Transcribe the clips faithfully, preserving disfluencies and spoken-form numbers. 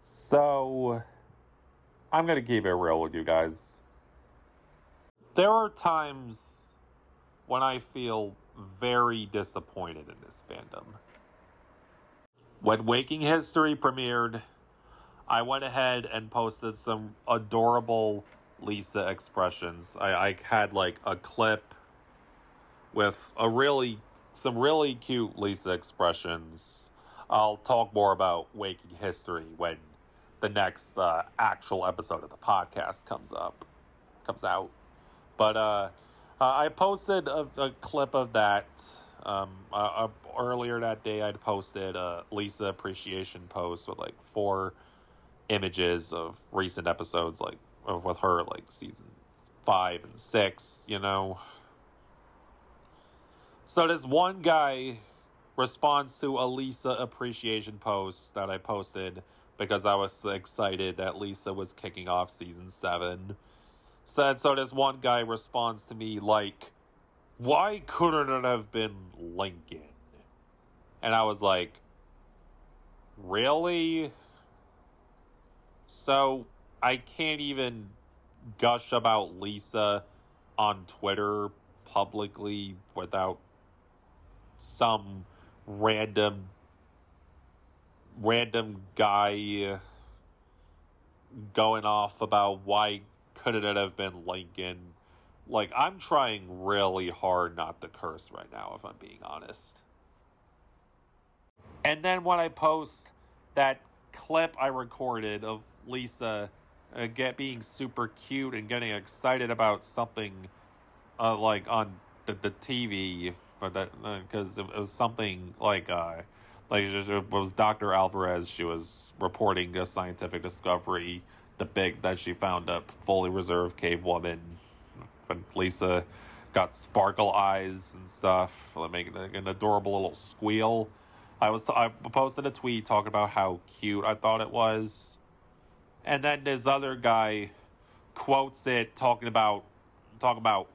So, I'm going to keep it real with you guys. There are times when I feel very disappointed in this fandom. When Waking History premiered, I went ahead and posted some adorable Lisa expressions. I, I had like a clip with a really some really cute Lisa expressions. I'll talk more about Waking History when the next uh, actual episode of the podcast comes up, comes out. But uh, I posted a, a clip of that um, uh, earlier that day. I'd posted a Lisa appreciation post with like four images of recent episodes, like of, with her, like season five and six. You know. So this one guy responds to a Lisa appreciation post that I posted because I was excited that Lisa was kicking off season seven. Said so this one guy responds to me like, "Why couldn't it have been Lincoln?" And I was like, "Really?" So I can't even gush about Lisa on Twitter publicly without some random random guy going off about why couldn't it have been Lincoln. Like, I'm trying really hard not to curse right now, if I'm being honest. And then when I post that clip I recorded of Lisa uh, get being super cute and getting excited about something uh, like on the, the T V, for that because uh, it, it was something like uh like it was Doctor Alvarez. She was reporting a scientific discovery, the big that she found a fully reserved cave woman. When Lisa got sparkle eyes and stuff, making an adorable little squeal. I was I posted a tweet talking about how cute I thought it was, and then this other guy quotes it talking about talking about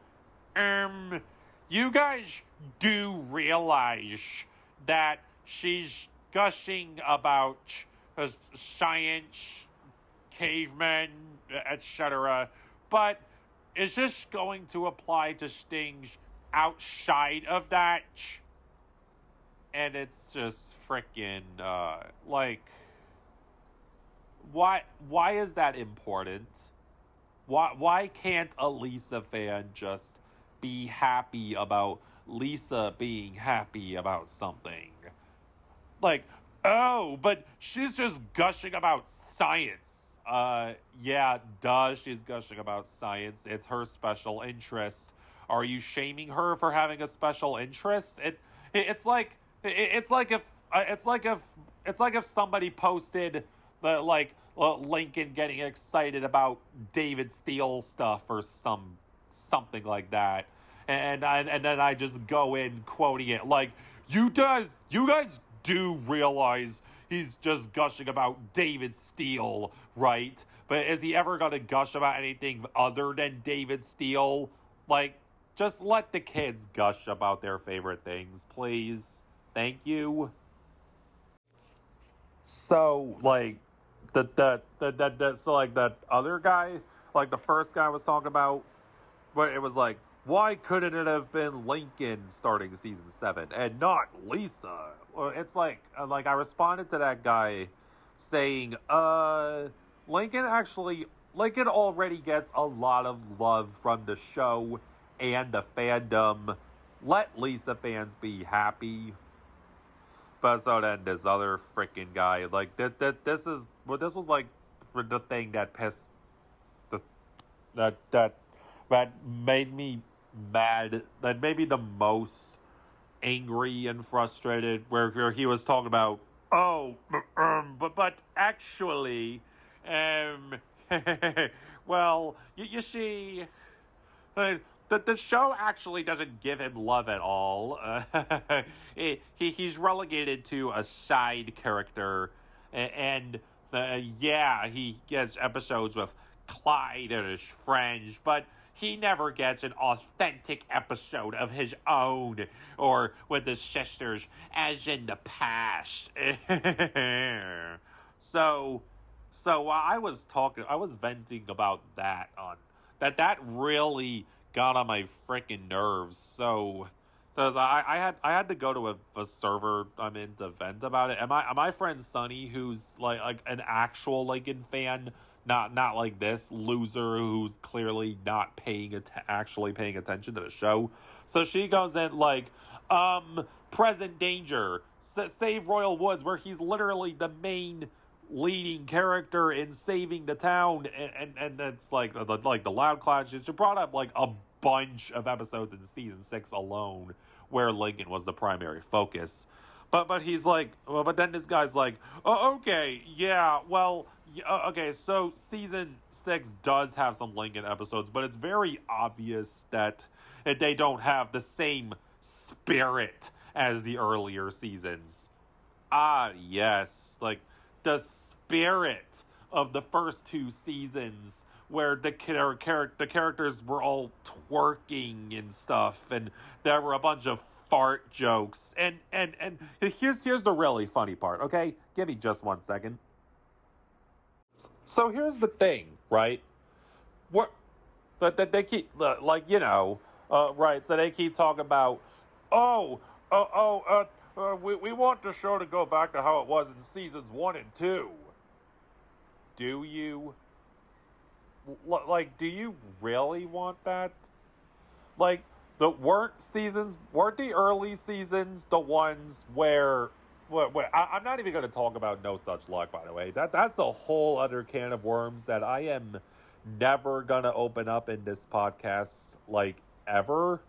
um. You guys do realize that she's gushing about science, cavemen, et cetera. But is this going to apply to things outside of that? And it's just freaking uh, like, why? Why is that important? Why? Why can't a Lisa fan just be happy about Lisa being happy about something? Like, oh, but she's just gushing about science. Uh, yeah, duh, she's gushing about science. It's her special interest. Are you shaming her for having a special interest? It, it it's like it, it's like if uh, it's like if it's like if somebody posted the like uh, Lincoln getting excited about David Steele stuff or some. Something like that, and I, and then I just go in quoting it like, you guys, you guys do realize he's just gushing about David Steele, right? But is he ever gonna gush about anything other than David Steele? Like, just let the kids gush about their favorite things, please. Thank you. So like the the the, the, the so like that other guy, like the first guy I was talking about. But it was like, why couldn't it have been Lincoln starting season seven and not Lisa? It's like, like I responded to that guy saying, uh, Lincoln actually, Lincoln already gets a lot of love from the show and the fandom. Let Lisa fans be happy. But so then this other freaking guy, like that, that this is, well, this was like the thing that pissed, this, that, that, That made me mad. That made me the most angry and frustrated. Where, where he was talking about, oh, um, but but actually, um, well, you, you see, uh, the the show actually doesn't give him love at all. Uh, he he's relegated to a side character, and uh, yeah, he gets episodes with Clyde and his friends, but he never gets an authentic episode of his own or with his sisters as in the past. So So while I was talking, I was venting about that on that that really got on my freaking nerves. So because I, I had I had to go to a, a server I'm in to vent about it. And my my friend Sonny, who's like like an actual Lincoln fan, not not like this loser who's clearly not paying att- actually paying attention to the show. So she goes in like, um, present danger, S- save Royal Woods, where he's literally the main leading character in saving the town, and and that's like the, like the Loud Cloud shit. She brought up like a bunch of episodes in season six alone where Lincoln was the primary focus. But but he's like, well, but then this guy's like, oh, okay, yeah, well, yeah, okay, so season six does have some Lincoln episodes, but it's very obvious that they don't have the same spirit as the earlier seasons. Ah, yes, like the spirit of the first two seasons, where the char- char- the characters were all twerking and stuff, and there were a bunch of fart jokes, and and and here's here's the really funny part. Okay, give me just one second. So here's the thing, right? What that that they keep like you know, uh, right? So they keep talking about oh oh oh uh, uh, we we want the show to go back to how it was in seasons one and two. Do you L- like? Do you really want that? Like. The weren't seasons, weren't the early seasons the ones where, where, where I, I'm not even going to talk about No Such Luck, by the way. That That's a whole other can of worms that I am never going to open up in this podcast, like, ever.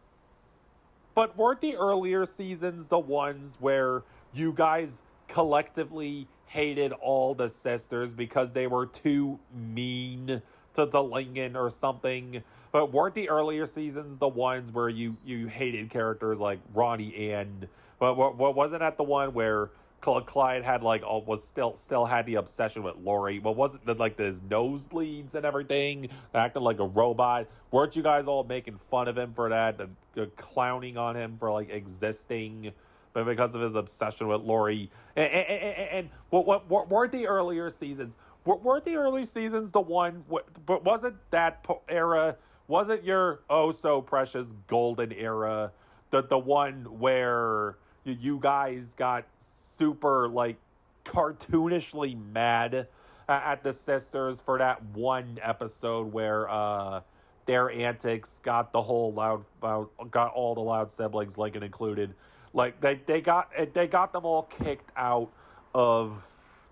But weren't the earlier seasons the ones where you guys collectively hated all the sisters because they were too mean to, to Lincoln or something? But weren't the earlier seasons the ones where you, you hated characters like Ronnie Ann? But what, what wasn't that the one where Clyde had like all, was still still had the obsession with Lori? What wasn't the, like his nosebleeds and everything, acting like a robot? Weren't you guys all making fun of him for that, and, uh, clowning on him for like existing, but because of his obsession with Lori? And, and, and, and what, what, what weren't the earlier seasons? Weren't the early seasons the one, but wasn't that era, wasn't your oh-so-precious golden era, the, the one where you guys got super, like, cartoonishly mad at the sisters for that one episode where uh, their antics got the whole Loud, got all the Loud siblings, Lincoln included, like, they, they got they got them all kicked out of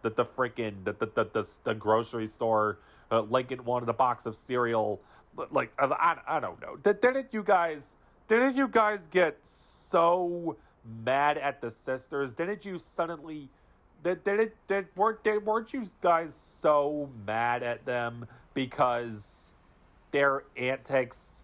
The, the freaking, the, the, the, the, the grocery store. uh, Lincoln wanted a box of cereal. Like, I, I don't know. Didn't you guys, didn't you guys get so mad at the sisters? Didn't you suddenly, did, did, did, weren't, did, weren't you guys so mad at them because their antics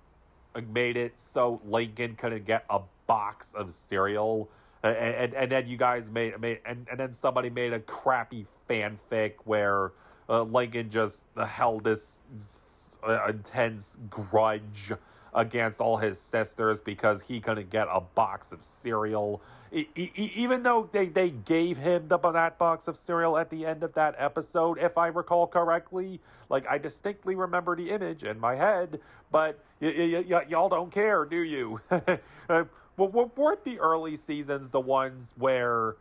made it so Lincoln couldn't get a box of cereal? And, and and then you guys made, made and, and then somebody made a crappy fanfic where uh, Lincoln just held this uh, intense grudge against all his sisters because he couldn't get a box of cereal. E- e- even though they, they gave him the, that box of cereal at the end of that episode, if I recall correctly. Like, I distinctly remember the image in my head, but y- y- y- y'all don't care, do you? uh, Well, weren't the early seasons the ones where,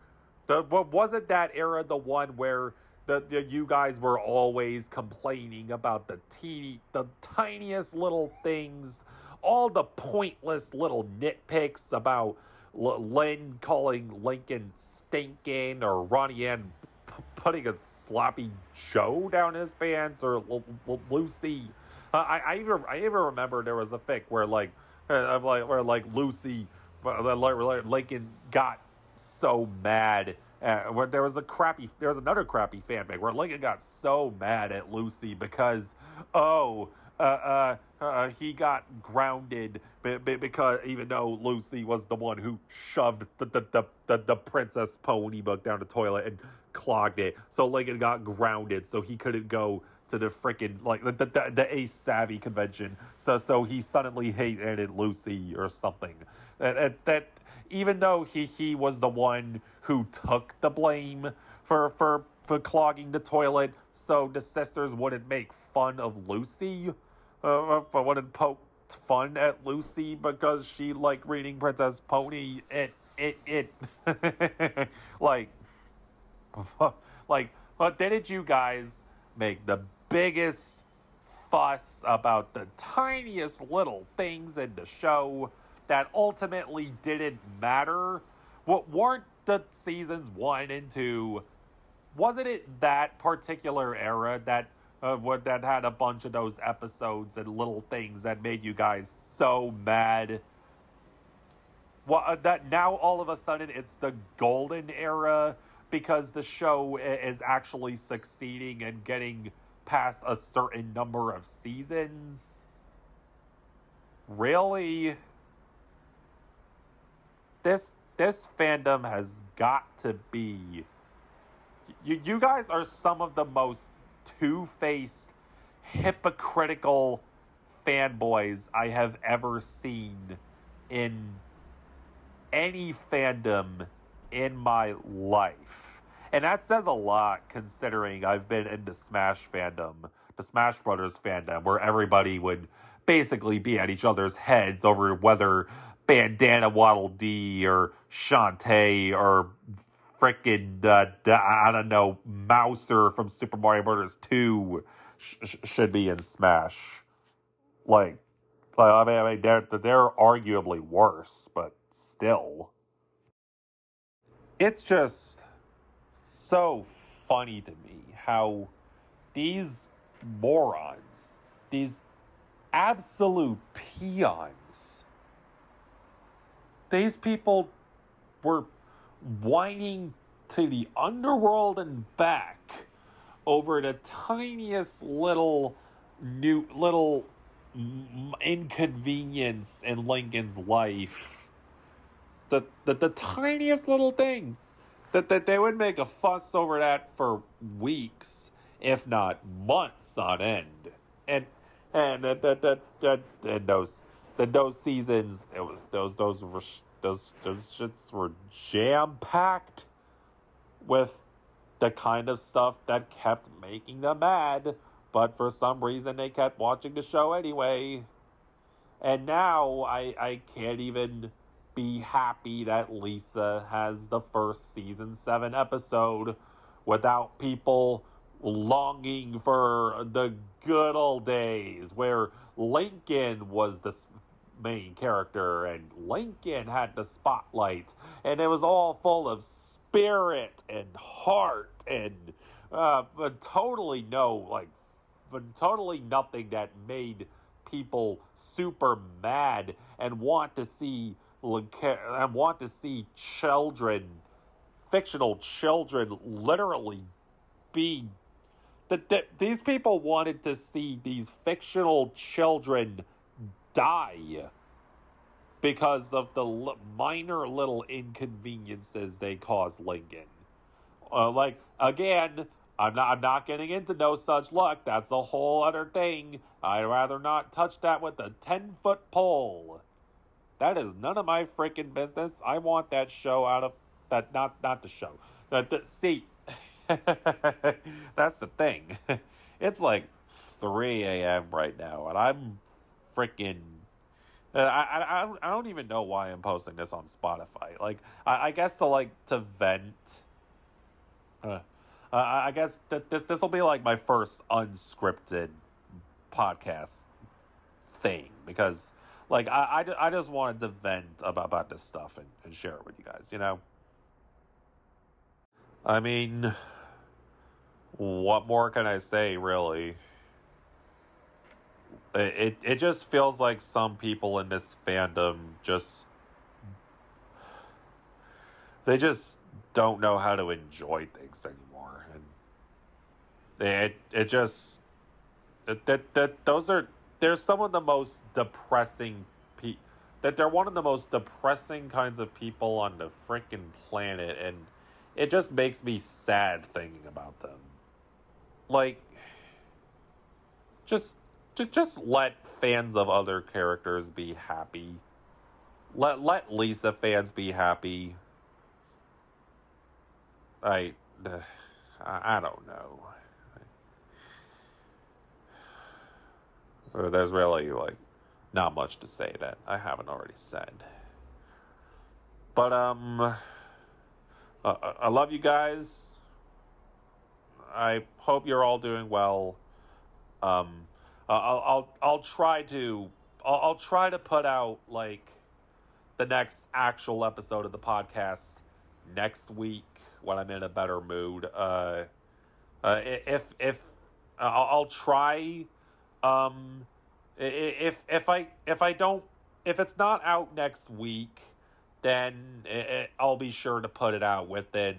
the wasn't that era the one where the, the you guys were always complaining about the teeny, the tiniest little things, all the pointless little nitpicks about L- Lynn calling Lincoln stinking, or Ronnie Ann p- putting a sloppy Joe down his pants, or L- L- Lucy? Uh, I I even I even remember there was a fic where like I'm like where like Lucy. Lincoln got so mad at, where there was a crappy, there was another crappy fanfic where Lincoln got so mad at Lucy because oh uh uh, uh he got grounded b- b- because even though Lucy was the one who shoved the the, the the the Princess Pony book down the toilet and clogged it, so Lincoln got grounded, so he couldn't go to the freaking like the, the the Ace Savvy convention, so so he suddenly hated Lucy or something. And, and that even though he he was the one who took the blame for for for clogging the toilet so the sisters wouldn't make fun of Lucy. Uh, but wouldn't poke fun at Lucy because she liked reading Princess Pony. It, it, it. like, like, but didn't you guys make the biggest fuss about the tiniest little things in the show that ultimately didn't matter? What weren't the seasons one and two? Wasn't it that particular era that uh, what that had a bunch of those episodes and little things that made you guys so mad? What uh, that now all of a sudden it's the golden era because the show is actually succeeding and getting past a certain number of seasons? Really? This this fandom has got to be... You, you guys are some of the most two-faced, hypocritical fanboys I have ever seen in any fandom in my life. And that says a lot considering I've been into Smash fandom, the Smash Brothers fandom, where everybody would basically be at each other's heads over whether Bandana Waddle D or Shantae or frickin', uh, I don't know, Mouser from Super Mario Bros. two sh- sh- should be in Smash. Like, like I mean, I mean they're, they're arguably worse, but still. It's just so funny to me how these morons, these absolute peons, these people were whining to the underworld and back over the tiniest little new little inconvenience in Lincoln's life. The the, the tiniest little thing that, that they would make a fuss over that for weeks, if not months on end. And and that that that and those that those seasons it was those those were Those, those shits were jam-packed with the kind of stuff that kept making them mad, but for some reason they kept watching the show anyway. And now I, I can't even be happy that Lisa has the first season seven episode without people longing for the good old days where Lincoln was the... Sp- main character and Lincoln had the spotlight and it was all full of spirit and heart and uh totally no like totally nothing that made people super mad and want to see and want to see children, fictional children, literally be that the, these people wanted to see these fictional children die because of the l- minor little inconveniences they caused Lincoln. Uh, like, again, I'm not, I'm not getting into No Such Luck. That's a whole other thing. I'd rather not touch that with a ten-foot pole. That is none of my freaking business. I want that show out of... that. Not not the show. That, that, see, that's the thing. It's like three a.m. right now, and I'm... Freaking, I, I I don't even know why I'm posting this on Spotify. Like, I, I guess to like to vent. Uh, I, I guess that th- this will be like my first unscripted podcast thing because, like, I, I, I just wanted to vent about, about this stuff and, and share it with you guys. You know, I mean, what more can I say, really? It it just feels like some people in this fandom just... They just don't know how to enjoy things anymore. And it it just... That, that, that those are... They're some of the most depressing... Pe- that they're one of the most depressing kinds of people on the freaking planet. And it just makes me sad thinking about them. Like... Just... Just let fans of other characters be happy. Let let Lisa fans be happy. I, uh, I, I don't know. There's really, like, not much to say that I haven't already said. But, um, I, I love you guys. I hope you're all doing well. Um, I'll, I'll, I'll try to, I'll, I'll try to put out, like, the next actual episode of the podcast next week when I'm in a better mood. Uh, uh if, if, I'll, I'll try... Um, if, if I, if I don't, if it's not out next week, then it, it, I'll be sure to put it out within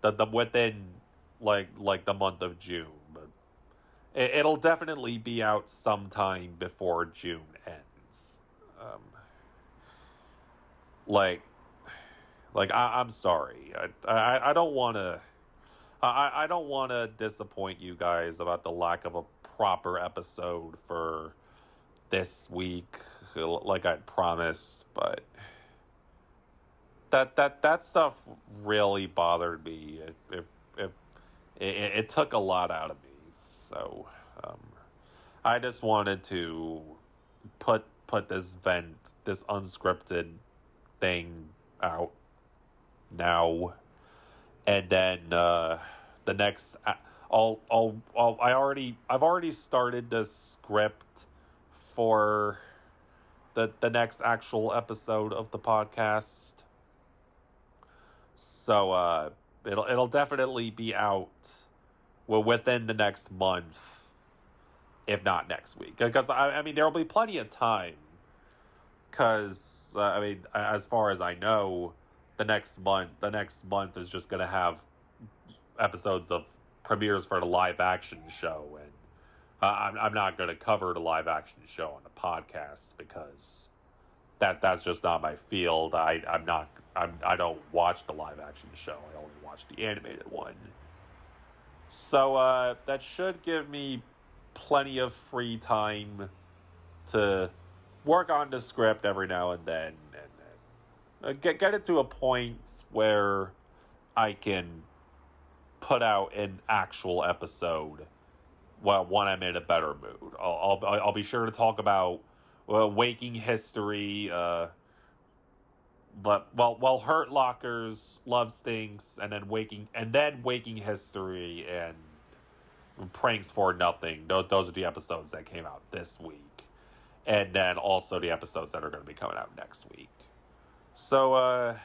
the, the, within like, like the month of June, but it, it'll definitely be out sometime before June ends. Um, like, like, I, I'm sorry. I, I, I don't want to, I, I don't want to disappoint you guys about the lack of a proper episode for this week, like I'd promised, but that that that stuff really bothered me. It it it, it, it took a lot out of me, so um, I just wanted to put put this vent, this unscripted thing out now, and then uh, the next. I, I'll, I'll, I'll, I already, I've already started the script for the, the next actual episode of the podcast. So, uh, it'll, it'll definitely be out, well, within the next month, if not next week. Because, I, I mean, there'll be plenty of time. Because, uh, I mean, as far as I know, the next month, the next month is just going to have episodes of premieres for the live action show, and uh, I'm I'm not going to cover the live action show on the podcast because that that's just not my field. I I'm not I'm I don't watch the live action show. I only watch the animated one. So uh, that should give me plenty of free time to work on the script every now and then, and then uh, get get it to a point where I can put out an actual episode well, when I'm in a better mood. I'll I'll, I'll be sure to talk about uh, Waking History, uh, but well, well, Hurt Lockers, Love Stinks, and then Waking and then Waking History and Pranks for Nothing. Those those are the episodes that came out this week, and then also the episodes that are going to be coming out next week. So. Uh,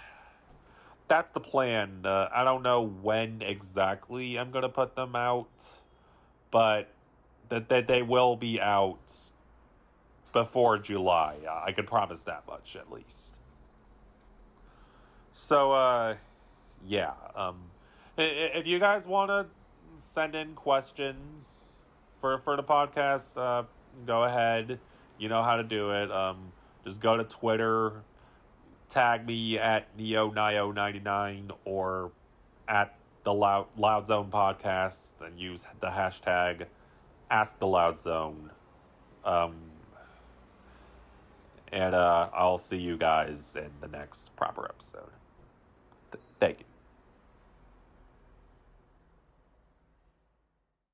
That's the plan. Uh, I don't know when exactly I'm going to put them out, but that that they will be out before July. I can promise that much, at least. So, uh, yeah. Um, if you guys want to send in questions for, for the podcast, uh, go ahead. You know how to do it. Um, just go to Twitter. Tag me at Neonio ninety-nine or at the Loud, Loud Zone podcast and use the hashtag Ask The Loud Zone. Um, and uh, I'll see you guys in the next proper episode. Th- thank you.